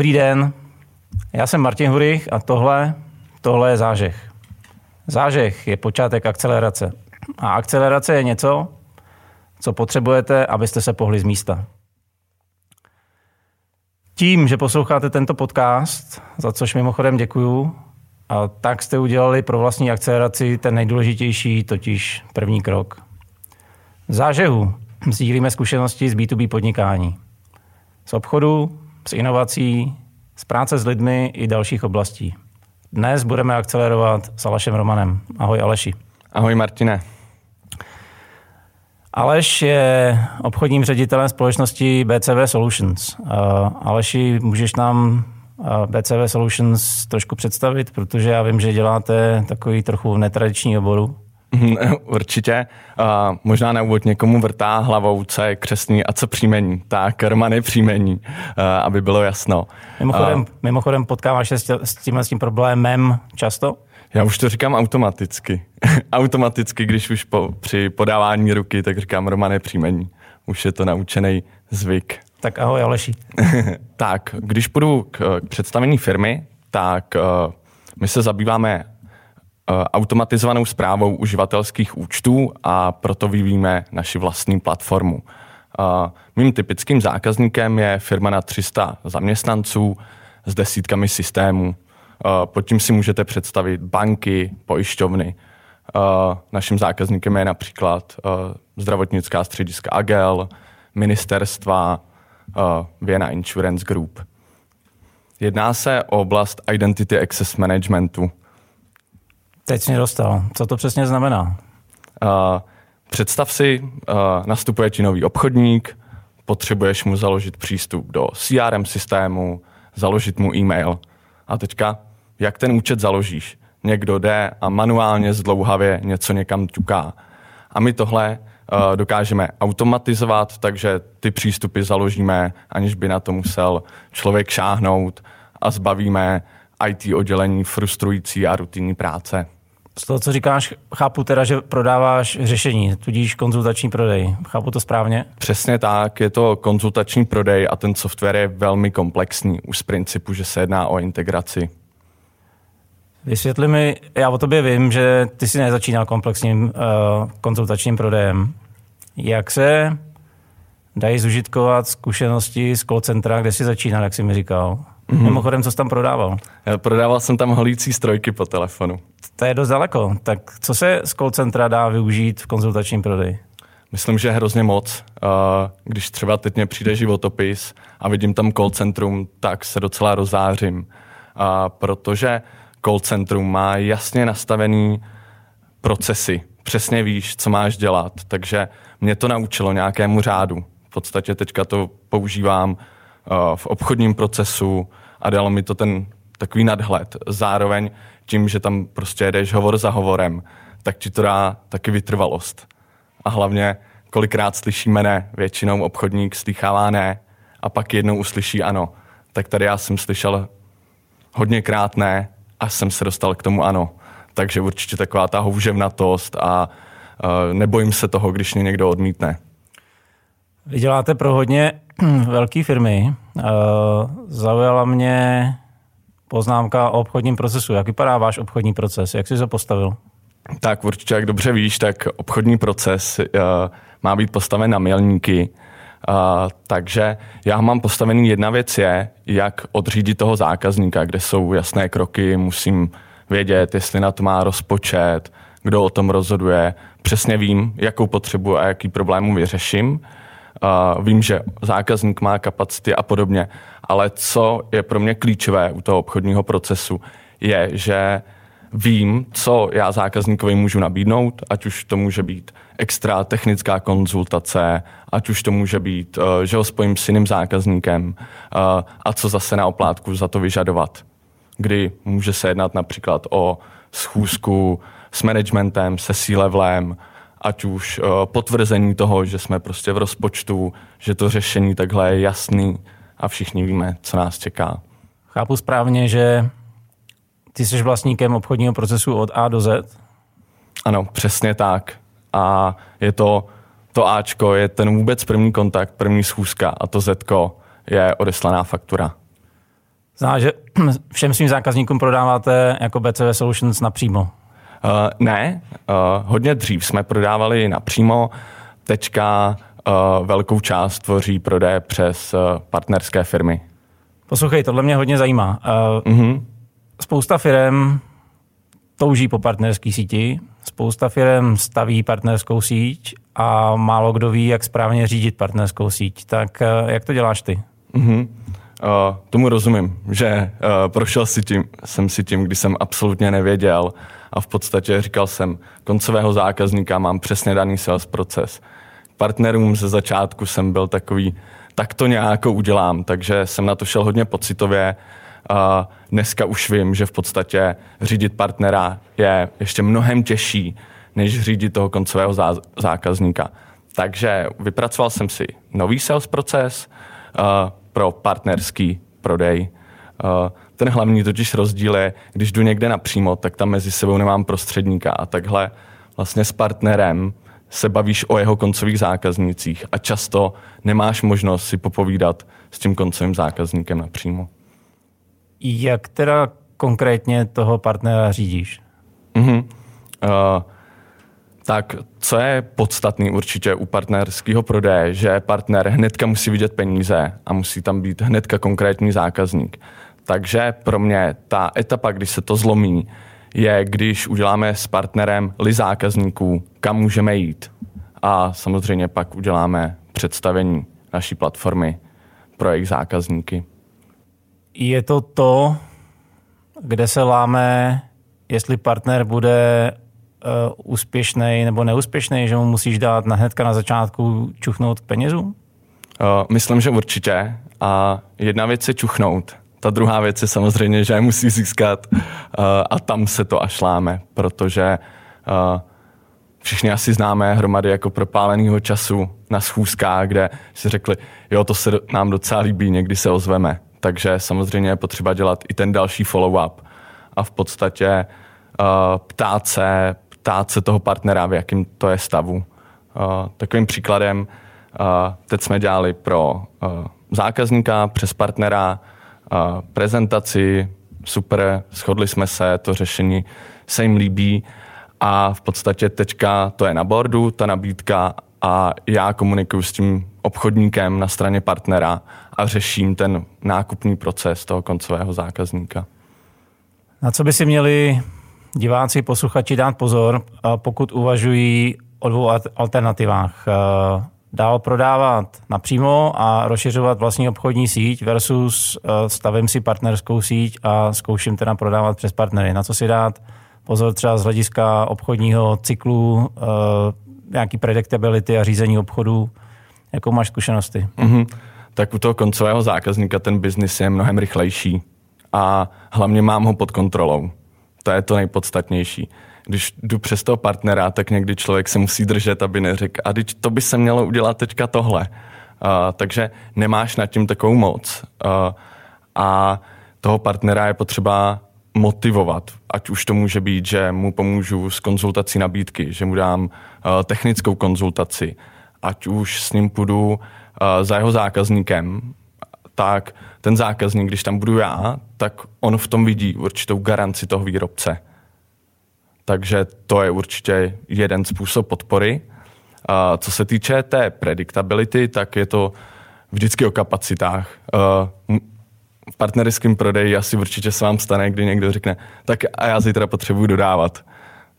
Dobrý den, já jsem Martin Hurych a tohle je zážeh. Zážeh je počátek akcelerace. A akcelerace je něco, co potřebujete, abyste se pohli z místa. Tím, že posloucháte tento podcast, za což mimochodem děkuju, a tak jste udělali pro vlastní akceleraci ten nejdůležitější, totiž první krok. V zážehu sdílíme zkušenosti z B2B podnikání. Z obchodu, z inovací, z práce s lidmi i dalších oblastí. Dnes budeme akcelerovat s Alešem Romanem. Ahoj Aleši. Ahoj Martine. Aleš je obchodním ředitelem společnosti BCV Solutions. Aleši, můžeš nám BCV Solutions trošku představit, protože já vím, že děláte takový trochu netradiční oboru. Určitě. Možná na úvod někomu vrtá hlavou, co je křestný a co příjmení. Tak Roman je příjmení, aby bylo jasno. Mimochodem potkáváš se s tím problémem často? Já už to říkám automaticky. Automaticky, když už při podávání ruky, tak říkám Roman je příjmení. Už je to naučený zvyk. Tak ahoj Aleši. Tak, když půjdu k představení firmy, tak my se zabýváme automatizovanou správou uživatelských účtů a proto vyvíjíme naši vlastní platformu. Mým typickým zákazníkem je firma na 300 zaměstnanců s desítkami systémů. Pod tím si můžete představit banky, pojišťovny. Naším zákazníkem je například zdravotnická střediska Agel, ministerstva, Vienna Insurance Group. Jedná se o oblast Identity Access Managementu. Teď jsi mě dostal. Co to přesně znamená? Představ si, nastupuje ti nový obchodník, potřebuješ mu založit přístup do CRM systému, založit mu e-mail. A teďka, jak ten účet založíš? Někdo jde a manuálně zdlouhavě něco někam ťuká. A my tohle dokážeme automatizovat, takže ty přístupy založíme, aniž by na to musel člověk šáhnout a zbavíme IT oddělení frustrující a rutinní práce. Z toho, co říkáš, chápu teda, že prodáváš řešení, tudíž konzultační prodej. Chápu to správně? Přesně tak, je to konzultační prodej a ten software je velmi komplexní už z principu, že se jedná o integraci. Vysvětli mi, já o tobě vím, že ty jsi nezačínal komplexním konzultačním prodejem. Jak se dají zužitkovat zkušenosti z call centra, kde jsi začínal, jak jsi mi říkal? Mimochodem, co jsi tam prodával? Prodával jsem tam holící strojky po telefonu. To je dost daleko. Tak co se z call centra dá využít v konzultačním prodeji? Myslím, že hrozně moc. Když třeba teď mě přijde životopis a vidím tam call centrum, tak se docela rozářím. Protože call centrum má jasně nastavený procesy. Přesně víš, co máš dělat. Takže mě to naučilo nějakému řádu. V podstatě teďka to používám v obchodním procesu a dalo mi to ten takový nadhled. Zároveň tím, že tam prostě jedeš hovor za hovorem, tak ti to dá taky vytrvalost. A hlavně kolikrát slyšíme ne, většinou obchodník slychává ne a pak jednou uslyší ano. Tak tady já jsem slyšel hodněkrát ne a jsem se dostal k tomu ano. Takže určitě taková ta houževnatost a nebojím se toho, když mě někdo odmítne. Vy děláte pro hodně velké firmy. Zaujala mě poznámka o obchodním procesu. Jak vypadá váš obchodní proces? Jak jsi to postavil? Tak určitě, jak dobře víš, tak obchodní proces má být postaven na milníky. Takže já mám postavený jedna věc je, jak odřídit toho zákazníka, kde jsou jasné kroky, musím vědět, jestli na to má rozpočet, kdo o tom rozhoduje. Přesně vím, jakou potřebu a jaký problému vyřeším. Vím, že zákazník má kapacity a podobně, ale co je pro mě klíčové u toho obchodního procesu, je, že vím, co já zákazníkovi můžu nabídnout, ať už to může být extra technická konzultace, ať už to může být, že ho spojím s jiným zákazníkem a co zase na oplátku za to vyžadovat. Kdy může se jednat například o schůzku s managementem, se C-levelem, ať už potvrzení toho, že jsme prostě v rozpočtu, že to řešení takhle je jasný a všichni víme, co nás čeká. Chápu správně, že ty jsi vlastníkem obchodního procesu od A do Z? Ano, přesně tak. A je to Ačko, je ten vůbec první kontakt, první schůzka a to Zko je odeslaná faktura. Zná, že všem svým zákazníkům prodáváte jako BCV Solutions napřímo? Ne, hodně dřív jsme prodávali napřímo. Teďka velkou část tvoří prodeje přes partnerské firmy. Poslouchej, tohle mě hodně zajímá. Spousta firem touží po partnerské síti, spousta firem staví partnerskou síť a málo kdo ví, jak správně řídit partnerskou síť. Tak jak to děláš ty? Tomu rozumím, že prošel jsem si tím, když jsem absolutně nevěděl a v podstatě říkal jsem, koncového zákazníka mám přesně daný sales proces. Partnerům ze začátku jsem byl takový, tak to nějakou udělám, takže jsem na to šel hodně pocitově. Dneska už vím, že v podstatě řídit partnera je ještě mnohem těžší, než řídit toho koncového zákazníka. Takže vypracoval jsem si nový sales proces pro partnerský prodej. Ten hlavní totiž rozdíl je, když jdu někde napřímo, tak tam mezi sebou nemám prostředníka a takhle vlastně s partnerem se bavíš o jeho koncových zákaznících a často nemáš možnost si popovídat s tím koncovým zákazníkem napřímo. Jak teda konkrétně toho partnera řídíš? Tak co je podstatný určitě u partnerského prodeje, že partner hnedka musí vidět peníze a musí tam být hnedka konkrétní zákazník. Takže pro mě ta etapa, když se to zlomí, je, když uděláme s partnerem list zákazníků, kam můžeme jít. A samozřejmě pak uděláme představení naší platformy pro jejich zákazníky. Je to to, kde se láme, jestli partner bude úspěšnej nebo neúspěšnej, že mu musíš dát hnedka na začátku čuchnout k penězům? Myslím, že určitě. A jedna věc je čuchnout. Ta druhá věc je samozřejmě, že je musí získat a tam se to až láme, protože všichni asi známe hromady jako propáleného času na schůzkách, kde si řekli, jo, to se nám docela líbí, někdy se ozveme. Takže samozřejmě je potřeba dělat i ten další follow-up a v podstatě ptát se toho partnera, v jakém to je stavu. Takovým příkladem, teď jsme dělali pro zákazníka přes partnera prezentaci, super, shodli jsme se, to řešení se jim líbí a v podstatě teďka to je na boardu, ta nabídka a já komunikuju s tím obchodníkem na straně partnera a řeším ten nákupní proces toho koncového zákazníka. Na co by si měli diváci, posluchači dát pozor, pokud uvažují o dvou alternativách? Dál prodávat napřímo a rozšiřovat vlastní obchodní síť versus stavím si partnerskou síť a zkouším teda prodávat přes partnery. Na co si dát pozor třeba z hlediska obchodního cyklu, nějaký predictability a řízení obchodu? Jakou máš zkušenosti? Tak u toho koncového zákazníka ten biznis je mnohem rychlejší a hlavně mám ho pod kontrolou. To je to nejpodstatnější. Když jdu přes toho partnera, tak někdy člověk se musí držet, aby neřekl, a teď to by se mělo udělat teďka tohle. Takže nemáš nad tím takovou moc. A toho partnera je potřeba motivovat. Ať už to může být, že mu pomůžu s konzultací nabídky, že mu dám technickou konzultaci, ať už s ním půjdu za jeho zákazníkem, tak ten zákazník, když tam budu já, tak on v tom vidí určitou garanci toho výrobce. Takže to je určitě jeden způsob podpory. Co se týče té predictability, tak je to vždycky o kapacitách. V partnerském prodeji asi určitě se vám stane, kdy někdo řekne, tak a já zítra potřebuji dodávat.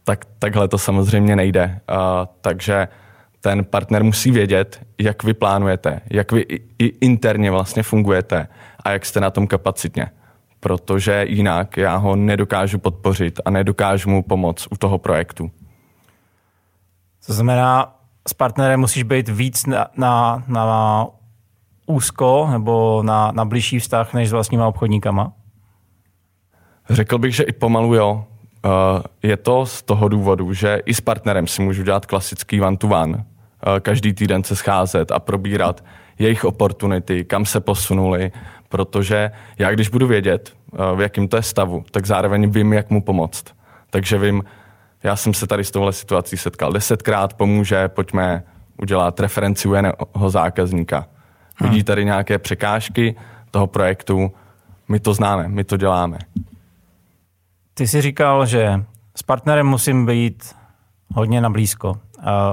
Tak takhle to samozřejmě nejde. Takže ten partner musí vědět, jak vy plánujete, jak vy i interně vlastně fungujete a jak jste na tom kapacitně. Protože jinak já ho nedokážu podpořit a nedokážu mu pomoct u toho projektu. To znamená, s partnerem musíš být víc na úzko nebo na blížší vztah než s vlastníma obchodníkama? Řekl bych, že i pomalu jo. Je to z toho důvodu, že i s partnerem si můžu dělat klasický one-to-one. Každý týden se scházet a probírat jejich opportunity, kam se posunuli, protože já když budu vědět, v jakém to je stavu, tak zároveň vím, jak mu pomoct. Takže vím, já jsem se tady s touhle situací setkal 10krát, pomůže, pojďme udělat referenci u jednoho zákazníka. Vidí tady nějaké překážky toho projektu, My to známe, my to děláme. Ty jsi říkal, že s partnerem musím být hodně nablízko.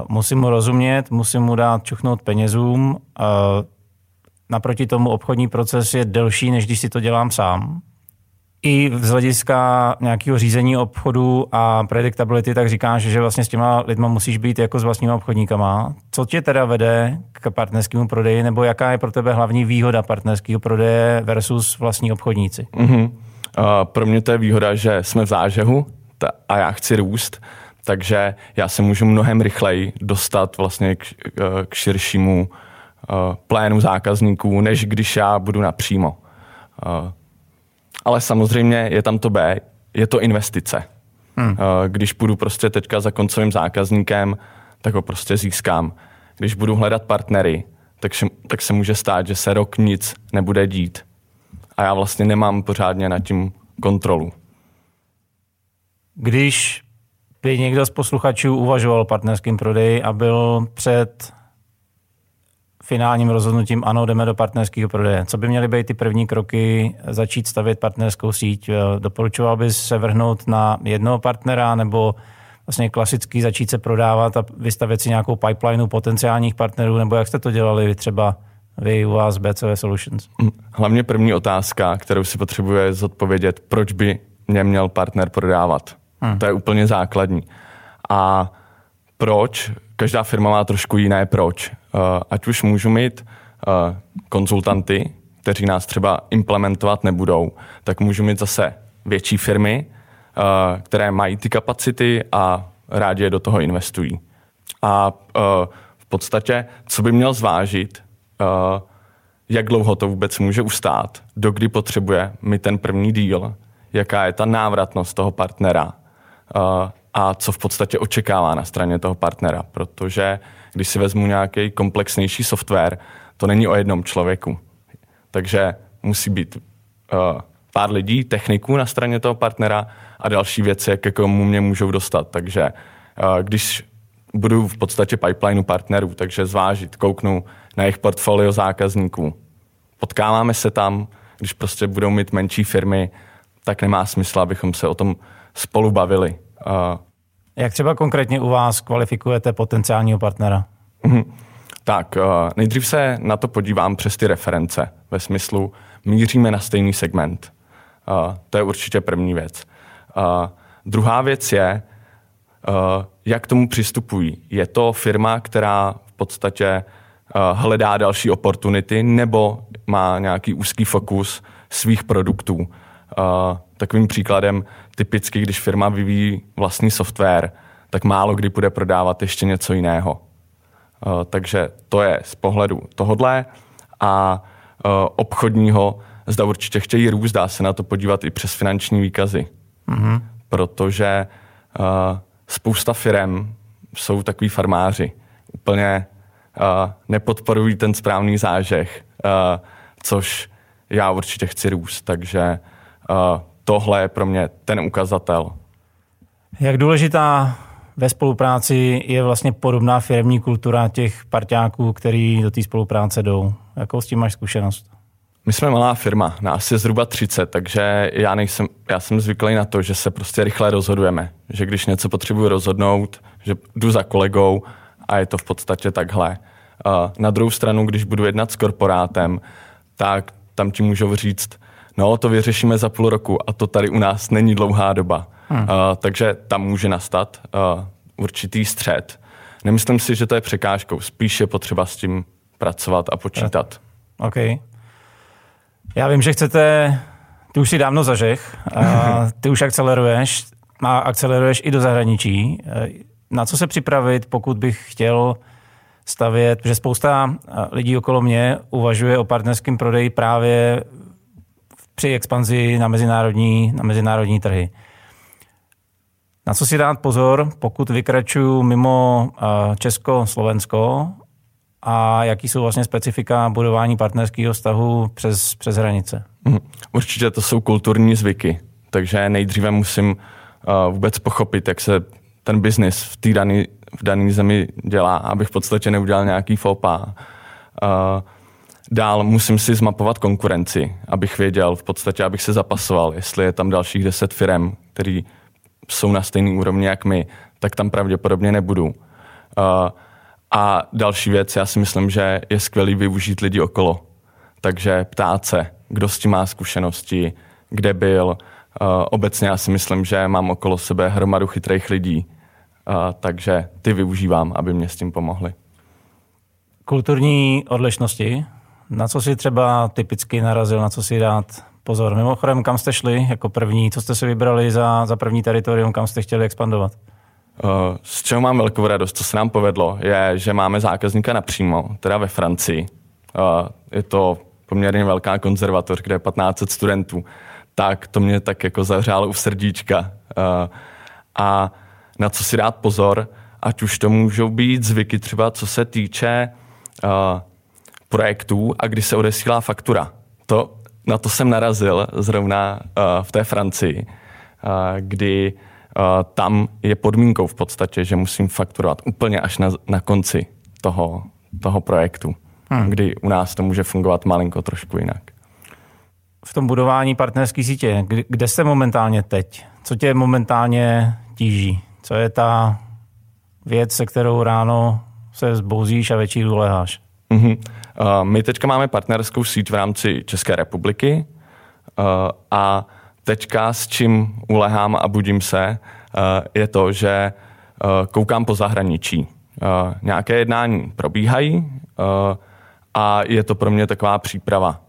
Musím mu rozumět, musím mu dát čuchnout penězům. Naproti tomu obchodní proces je delší, než když si to dělám sám. I z hlediska nějakého řízení obchodu a predictability, tak říkáš, že vlastně s těma lidma musíš být jako s vlastníma obchodníkama. Co tě teda vede k partnerskému prodeji, nebo jaká je pro tebe hlavní výhoda partnerského prodeje versus vlastní obchodníci? Mm-hmm. Pro mě to je výhoda, že jsme v zážehu a já chci růst, takže já se můžu mnohem rychleji dostat vlastně k širšímu plénu zákazníků, než když já budu napřímo. Ale samozřejmě je tam to B, je to investice. Když půjdu prostě teďka za koncovým zákazníkem, tak ho prostě získám. Když budu hledat partnery, tak se může stát, že se rok nic nebude dít. A já vlastně nemám pořádně nad tím kontrolu. Když by někdo z posluchačů uvažoval o partnerském prodeji a byl před finálním rozhodnutím, ano, jdeme do partnerského prodeje. Co by měly být ty první kroky, začít stavět partnerskou síť? Doporučoval bys se vrhnout na jednoho partnera, nebo vlastně klasicky začít se prodávat a vystavět si nějakou pipeline potenciálních partnerů, nebo jak jste to dělali třeba vy u vás BCV Solutions? Hlavně první otázka, kterou si potřebuje zodpovědět, proč by mě měl partner prodávat. To je úplně základní. A proč? Každá firma má trošku jiné proč. Ať už můžu mít konzultanty, kteří nás třeba implementovat nebudou, tak můžu mít zase větší firmy, které mají ty kapacity a rádi je do toho investují. A v podstatě, co by měl zvážit, jak dlouho to vůbec může ustát, dokdy potřebuje mi ten první deal, jaká je ta návratnost toho partnera a co v podstatě očekává na straně toho partnera, protože když si vezmu nějaký komplexnější software, to není o jednom člověku. Takže musí být pár lidí, techniků na straně toho partnera a další věci, ke komu mě můžou dostat. Takže když budu v podstatě pipeline partnerů, takže zvážit, kouknu na jejich portfolio zákazníků. Potkáváme se tam, když prostě budou mít menší firmy, tak nemá smysl, abychom se o tom spolu bavili. Jak třeba konkrétně u vás kvalifikujete potenciálního partnera? Tak, nejdřív se na to podívám přes ty reference. Ve smyslu, míříme na stejný segment. To je určitě první věc. Druhá věc je, jak k tomu přistupují. Je to firma, která v podstatě hledá další opportunity nebo má nějaký úzký fokus svých produktů. Takovým příkladem typicky, když firma vyvíjí vlastní software, tak málo kdy bude prodávat ještě něco jiného. Takže to je z pohledu tohodle a obchodního, zda určitě chtějí růst, dá se na to podívat i přes finanční výkazy. Mm-hmm. Protože spousta firem jsou takový farmáři. Úplně nepodporují ten správný zážeh, což já určitě chci růst, takže tohle je pro mě ten ukazatel. Jak důležitá ve spolupráci je vlastně podobná firemní kultura těch parťáků, který do té spolupráce jdou? Jakou s tím máš zkušenost? My jsme malá firma, nás je zhruba 30, takže já jsem zvyklý na to, že se prostě rychle rozhodujeme. Že když něco potřebuji rozhodnout, že jdu za kolegou a je to v podstatě takhle. Na druhou stranu, když budu jednat s korporátem, tak tam ti můžou říct, no, to vyřešíme za půl roku a to tady u nás není dlouhá doba. Takže tam může nastat určitý střet. Nemyslím si, že to je překážkou. Spíš je potřeba s tím pracovat a počítat. OK. Já vím, že chcete... Ty už si dávno zažeh. Ty už akceleruješ. A akceleruješ i do zahraničí. Na co se připravit, pokud bych chtěl stavět... Protože spousta lidí okolo mě uvažuje o partnerském prodeji právě při expanzi na mezinárodní trhy. Na co si dát pozor, pokud vykračuju mimo Česko, Slovensko a jaký jsou vlastně specifika budování partnerského vztahu přes hranice? Určitě to jsou kulturní zvyky, takže nejdříve musím vůbec pochopit, jak se ten biznis v dané zemi dělá, abych v podstatě neudělal nějaký faux pas. Dál musím si zmapovat konkurenci, abych věděl, v podstatě, abych se zapasoval, jestli je tam dalších 10 firem, který jsou na stejné úrovni jak my, tak tam pravděpodobně nebudu. A další věc, já si myslím, že je skvělý využít lidi okolo. Takže ptát se, kdo s tím má zkušenosti, kde byl. Obecně já si myslím, že mám okolo sebe hromadu chytrých lidí, takže ty využívám, aby mě s tím pomohli. Kulturní odlišnosti. Na co si třeba typicky narazil, na co si dát pozor? Mimochodem, kam jste šli jako první? Co jste si vybrali za první teritorium, kam jste chtěli expandovat? Z čeho mám velkou radost, co se nám povedlo, je, že máme zákazníka napřímo, teda ve Francii. Je to poměrně velká konzervatoř, kde je 1500 studentů. Tak to mě tak jako zahřálo u srdíčka. A na co si dát pozor, ať už to můžou být zvyky třeba, co se týče projektů a kdy se odesílá faktura. Na to jsem narazil zrovna v té Francii, kdy tam je podmínkou v podstatě, že musím fakturovat úplně až na konci toho projektu, kdy u nás to může fungovat malinko trošku jinak. V tom budování partnerské sítě, kde jste momentálně teď? Co tě momentálně tíží? Co je ta věc, se kterou ráno se zbouzíš a večer uleháš? My teďka máme partnerskou síť v rámci České republiky a teďka s čím ulehám a budím se, je to, že koukám po zahraničí. Nějaké jednání probíhají a je to pro mě taková příprava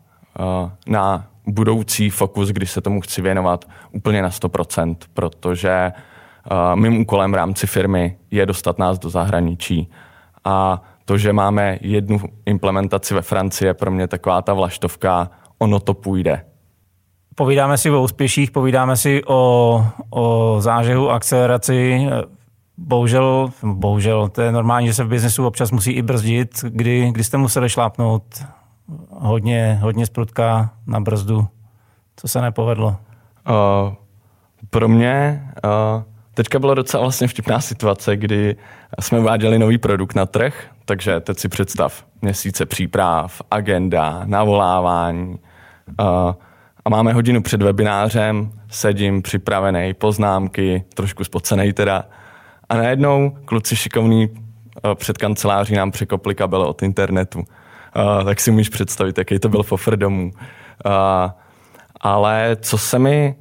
na budoucí fokus, kdy se tomu chci věnovat úplně na 100%, protože mým úkolem v rámci firmy je dostat nás do zahraničí. A to, že máme jednu implementaci ve Francii, je pro mě taková ta vlaštovka, ono to půjde. Povídáme si o úspěších, povídáme si o zážehu, akceleraci. Bohužel, to je normální, že se v biznesu občas musí i brzdit. Kdy jste museli šlápnout hodně sprutka na brzdu? Co se nepovedlo? Pro mě teďka byla docela vlastně vtipná situace, kdy jsme uváděli nový produkt na trh, takže teď si představ měsíce příprav, agenda, navolávání a máme hodinu před webinářem, sedím připravený, poznámky, trošku spocenej teda a najednou kluci šikovní před kanceláří nám překopli kabel od internetu. Tak si můžeš představit, jaký to byl fofr domů. Ale co se mi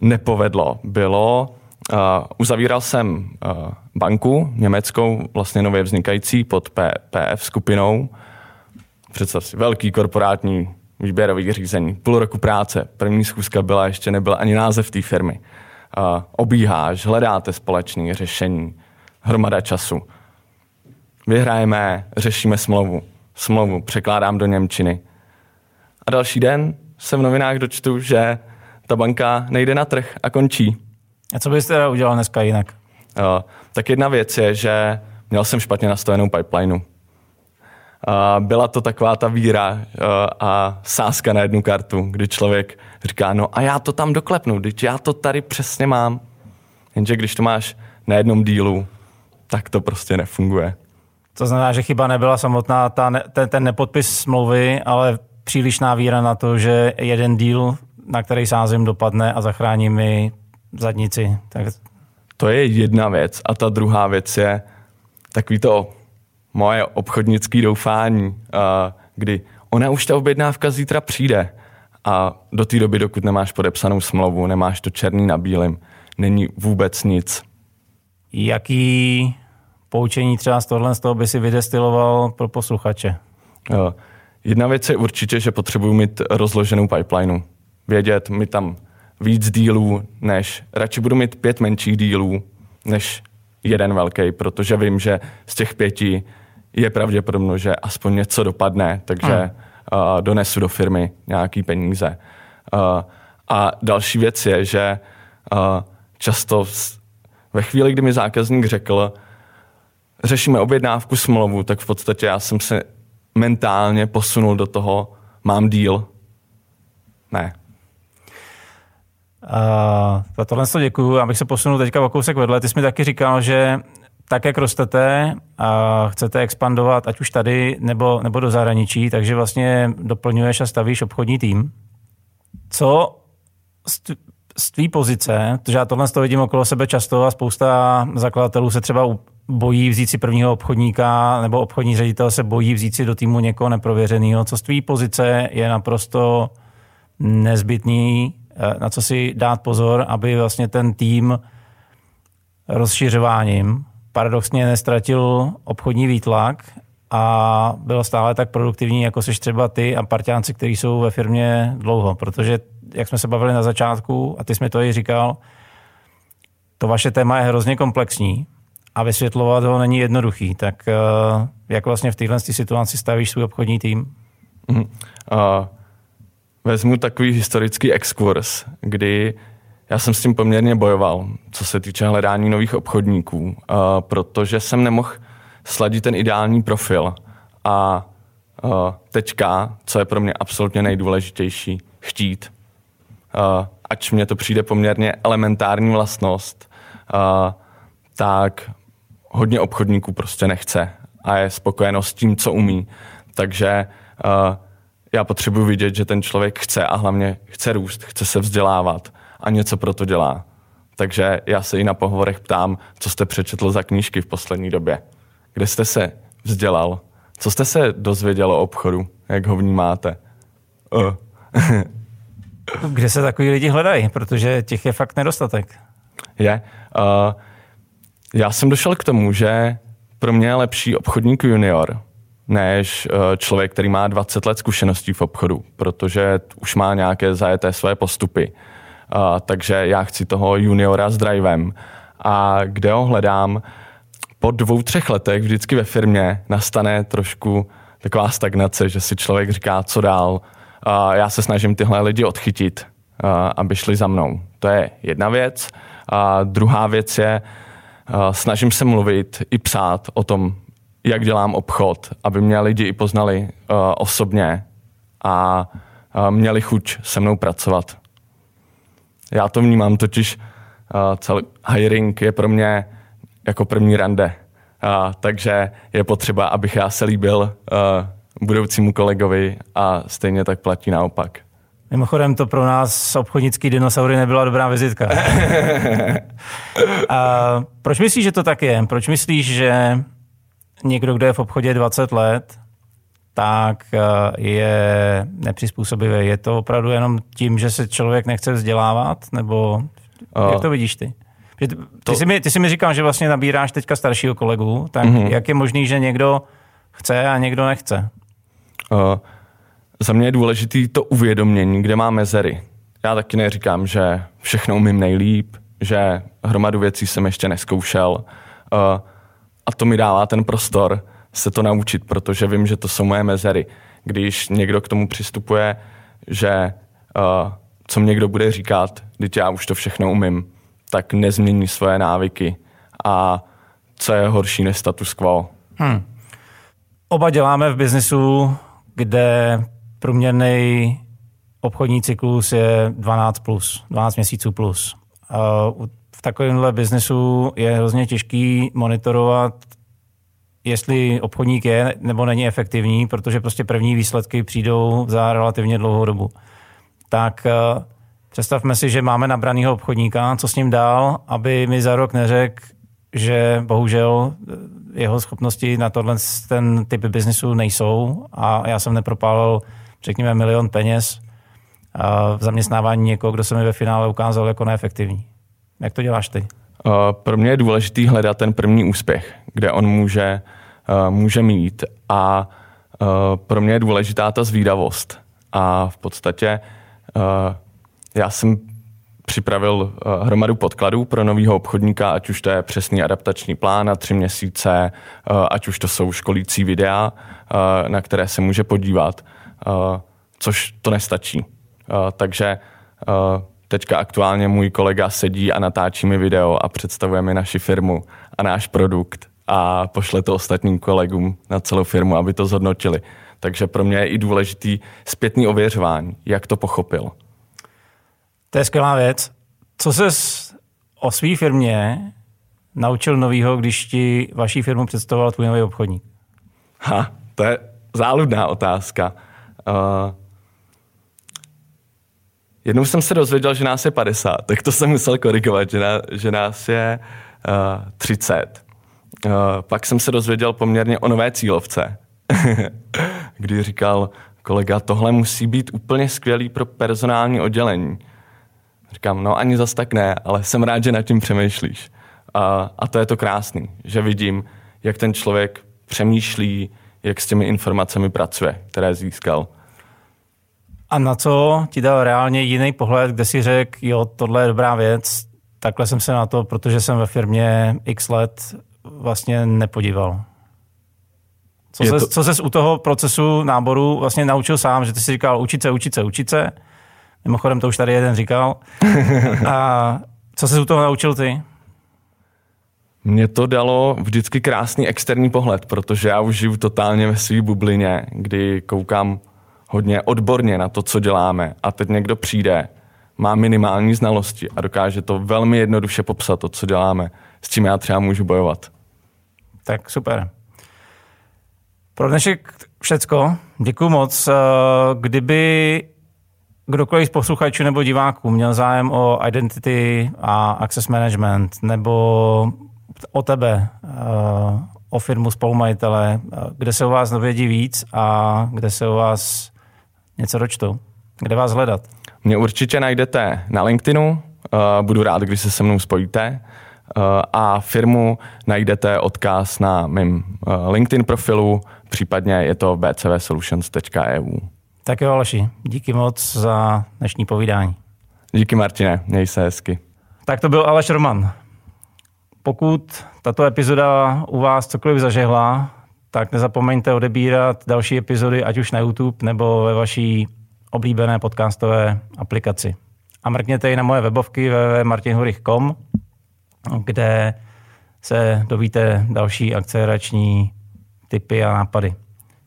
nepovedlo, bylo, uzavíral jsem banku německou, vlastně nově vznikající pod PPF skupinou. Představ si, velký korporátní výběrový řízení, půl roku práce, první schůzka byla, ještě nebyl ani název té firmy. Obíháš, hledáte společné řešení, hromada času. Vyhrajeme, řešíme smlouvu, překládám do němčiny. A další den se v novinách dočtu, že ta banka nejde na trh a končí. A co byste teda udělal dneska jinak? Tak jedna věc je, že měl jsem špatně nastavenou pipelineu. Byla to taková ta víra a sázka na jednu kartu, kdy člověk říká, no a já to tam doklepnu, když já to tady přesně mám. Jenže když to máš na jednom dílu, tak to prostě nefunguje. To znamená, že chyba nebyla samotná ten nepodpis smlouvy, ale přílišná víra na to, že jeden díl, na který sázím, dopadne a zachrání mi zadnici. Tak... To je jedna věc. A ta druhá věc je takový to moje obchodnické doufání, kdy ona už ta objednávka zítra přijde a do té doby, dokud nemáš podepsanou smlouvu, nemáš to černý na bílým, není vůbec nic. Jaký poučení třeba z toho by si vydestiloval pro posluchače? Jedna věc je určitě, že potřebuju mít rozloženou pipelineu. Vědět mi tam víc dílů, než radši budu mít 5 menších dílů, než jeden velký, protože vím, že z těch 5 je pravděpodobno, že aspoň něco dopadne, takže donesu do firmy nějaký peníze. A další věc je, že často ve chvíli, kdy mi zákazník řekl, řešíme objednávku, smlouvu, tak v podstatě já jsem se mentálně posunul do toho, mám deal. Ne. Za tohle děkuju. Já bych se posunul teďka o kousek vedle. Ty jsi mi taky říkal, že tak, jak rostete a chcete expandovat, ať už tady nebo do zahraničí, takže vlastně doplňuješ a stavíš obchodní tým. Co z tvý pozice, protože já tohle to vidím okolo sebe často a spousta zakladatelů se třeba bojí vzít si prvního obchodníka nebo obchodní ředitel se bojí vzít si do týmu někoho neprověřeného. Co z tvý pozice je naprosto nezbytný, na co si dát pozor, aby vlastně ten tým rozšiřováním paradoxně nestratil obchodní výtlak a byl stále tak produktivní, jako jsi třeba ty a parťánci, kteří jsou ve firmě dlouho. Protože, jak jsme se bavili na začátku, a ty jsi mi to i říkal, to vaše téma je hrozně komplexní a vysvětlovat ho není jednoduchý. Tak jak vlastně v této situaci stavíš svůj obchodní tým? Vezmu takový historický exkurs, kdy já jsem s tím poměrně bojoval, co se týče hledání nových obchodníků, protože jsem nemohl sladit ten ideální profil. A teďka, co je pro mě absolutně nejdůležitější, chtít. Ač mně to přijde poměrně elementární vlastnost, tak hodně obchodníků prostě nechce a je spokojeno s tím, co umí. Takže já potřebuji vidět, že ten člověk chce a hlavně chce růst, chce se vzdělávat a něco pro to dělá. Takže já se i na pohovorech ptám, co jste přečetl za knížky v poslední době. Kde jste se vzdělal? Co jste se dozvěděl o obchodu? Jak ho vnímáte? Kde se takový lidi hledají? Protože těch je fakt nedostatek. Je. Já jsem došel k tomu, že pro mě je lepší obchodník junior, než člověk, který má 20 let zkušeností v obchodu, protože už má nějaké zajeté své postupy. Takže já chci toho juniora s drivem. A kde ho hledám? Po 2-3 letech vždycky ve firmě nastane trošku taková stagnace, že si člověk říká, co dál. Já se snažím tyhle lidi odchytit, aby šli za mnou. To je jedna věc. A druhá věc je, snažím se mluvit i psát o tom, jak dělám obchod, aby mě lidi i poznali osobně a měli chuť se mnou pracovat. Já to vnímám totiž, celý hiring je pro mě jako první rande, takže je potřeba, abych já se líbil budoucímu kolegovi a stejně tak platí naopak. Mimochodem to pro nás obchodnický dinosaury nebyla dobrá vizitka. A proč myslíš, že to tak je? Proč myslíš, že někdo, kdo je v obchodě 20 let, tak je nepřizpůsobivý. Je to opravdu jenom tím, že se člověk nechce vzdělávat? Nebo jak to vidíš ty? Ty jsi mi říkal, že vlastně nabíráš teďka staršího kolegu, tak jak je možný, že někdo chce a někdo nechce? Za mě je důležitý to uvědomění, kde má mezery. Já taky neříkám, že všechno umím nejlíp, že hromadu věcí jsem ještě neskoušel. A to mi dává ten prostor se to naučit, protože vím, že to jsou moje mezery. Když někdo k tomu přistupuje, že co mi někdo bude říkat, teď já už to všechno umím, tak nezmění svoje návyky. A co je horší než status quo? Oba děláme v biznesu, kde průměrný obchodní cyklus je 12 měsíců plus. V takovémhle biznesu je hrozně těžký monitorovat, jestli obchodník je nebo není efektivní, protože prostě první výsledky přijdou za relativně dlouhou dobu. Tak představme si, že máme nabranýho obchodníka, co s ním dál, aby mi za rok neřekl, že bohužel jeho schopnosti na tohle ten typ biznesu nejsou a já jsem nepropálil, řekněme, milion peněz v zaměstnávání někoho, kdo se mi ve finále ukázal jako neefektivní. Jak to děláš ty? Pro mě je důležitý hledat ten první úspěch, kde on může mít a pro mě je důležitá ta zvídavost. A v podstatě já jsem připravil hromadu podkladů pro novýho obchodníka, ať už to je přesný adaptační plán na 3 měsíce, ať už to jsou školící videa, na které se může podívat, což to nestačí. Takže teďka aktuálně můj kolega sedí a natáčí mi video a představuje mi naši firmu a náš produkt a pošle to ostatním kolegům na celou firmu, aby to zhodnotili. Takže pro mě je i důležitý zpětný ověřování, jak to pochopil. To je skvělá věc. Co ses o své firmě naučil novýho, když ti vaší firmu představoval tvůj nový obchodník? Ha, to je záludná otázka. Jednou jsem se dozvěděl, že nás je 50, tak to jsem musel korigovat, že nás je 30. Pak jsem se dozvěděl poměrně o nové cílovce, kdy říkal kolega, tohle musí být úplně skvělý pro personální oddělení. Říkám, no ani zas tak ne, ale jsem rád, že nad tím přemýšlíš. A to je to krásný, že vidím, jak ten člověk přemýšlí, jak s těmi informacemi pracuje, které získal. A na co ti dal reálně jiný pohled, kde si řekl, jo, tohle je dobrá věc, takhle jsem se na to, protože jsem ve firmě x let vlastně nepodíval. Co ses u toho procesu náboru vlastně naučil sám, že ty si říkal učit se. Mimochodem to už tady jeden říkal. A co ses u toho naučil ty? Mně to dalo vždycky krásný externí pohled, protože já už žiju totálně ve své bublině, kdy koukám hodně odborně na to, co děláme. A teď někdo přijde, má minimální znalosti a dokáže to velmi jednoduše popsat, to, co děláme, s čím já třeba můžu bojovat. Tak super. Pro dnešek všecko. Děkuju moc. Kdyby kdokoliv z posluchačů nebo diváků měl zájem o identity a access management nebo o tebe, o firmu spolumajitele, kde se o vás dovědí víc a kde se o vás něco dočtou? Kde vás hledat? Mě určitě najdete na LinkedInu, budu rád, když se se mnou spojíte, a firmu najdete odkaz na mém LinkedIn profilu, případně je to bcvsolutions.eu. Tak jo, Aleši, díky moc za dnešní povídání. Díky, Martine, měj se hezky. Tak to byl Aleš Roman. Pokud tato epizoda u vás cokoliv zažehla, tak nezapomeňte odebírat další epizody, ať už na YouTube nebo ve vaší oblíbené podcastové aplikaci. A mrkněte i na moje webovky www.martinhurych.com, kde se dovíte další akcelerační tipy a nápady.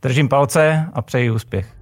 Držím palce a přeji úspěch.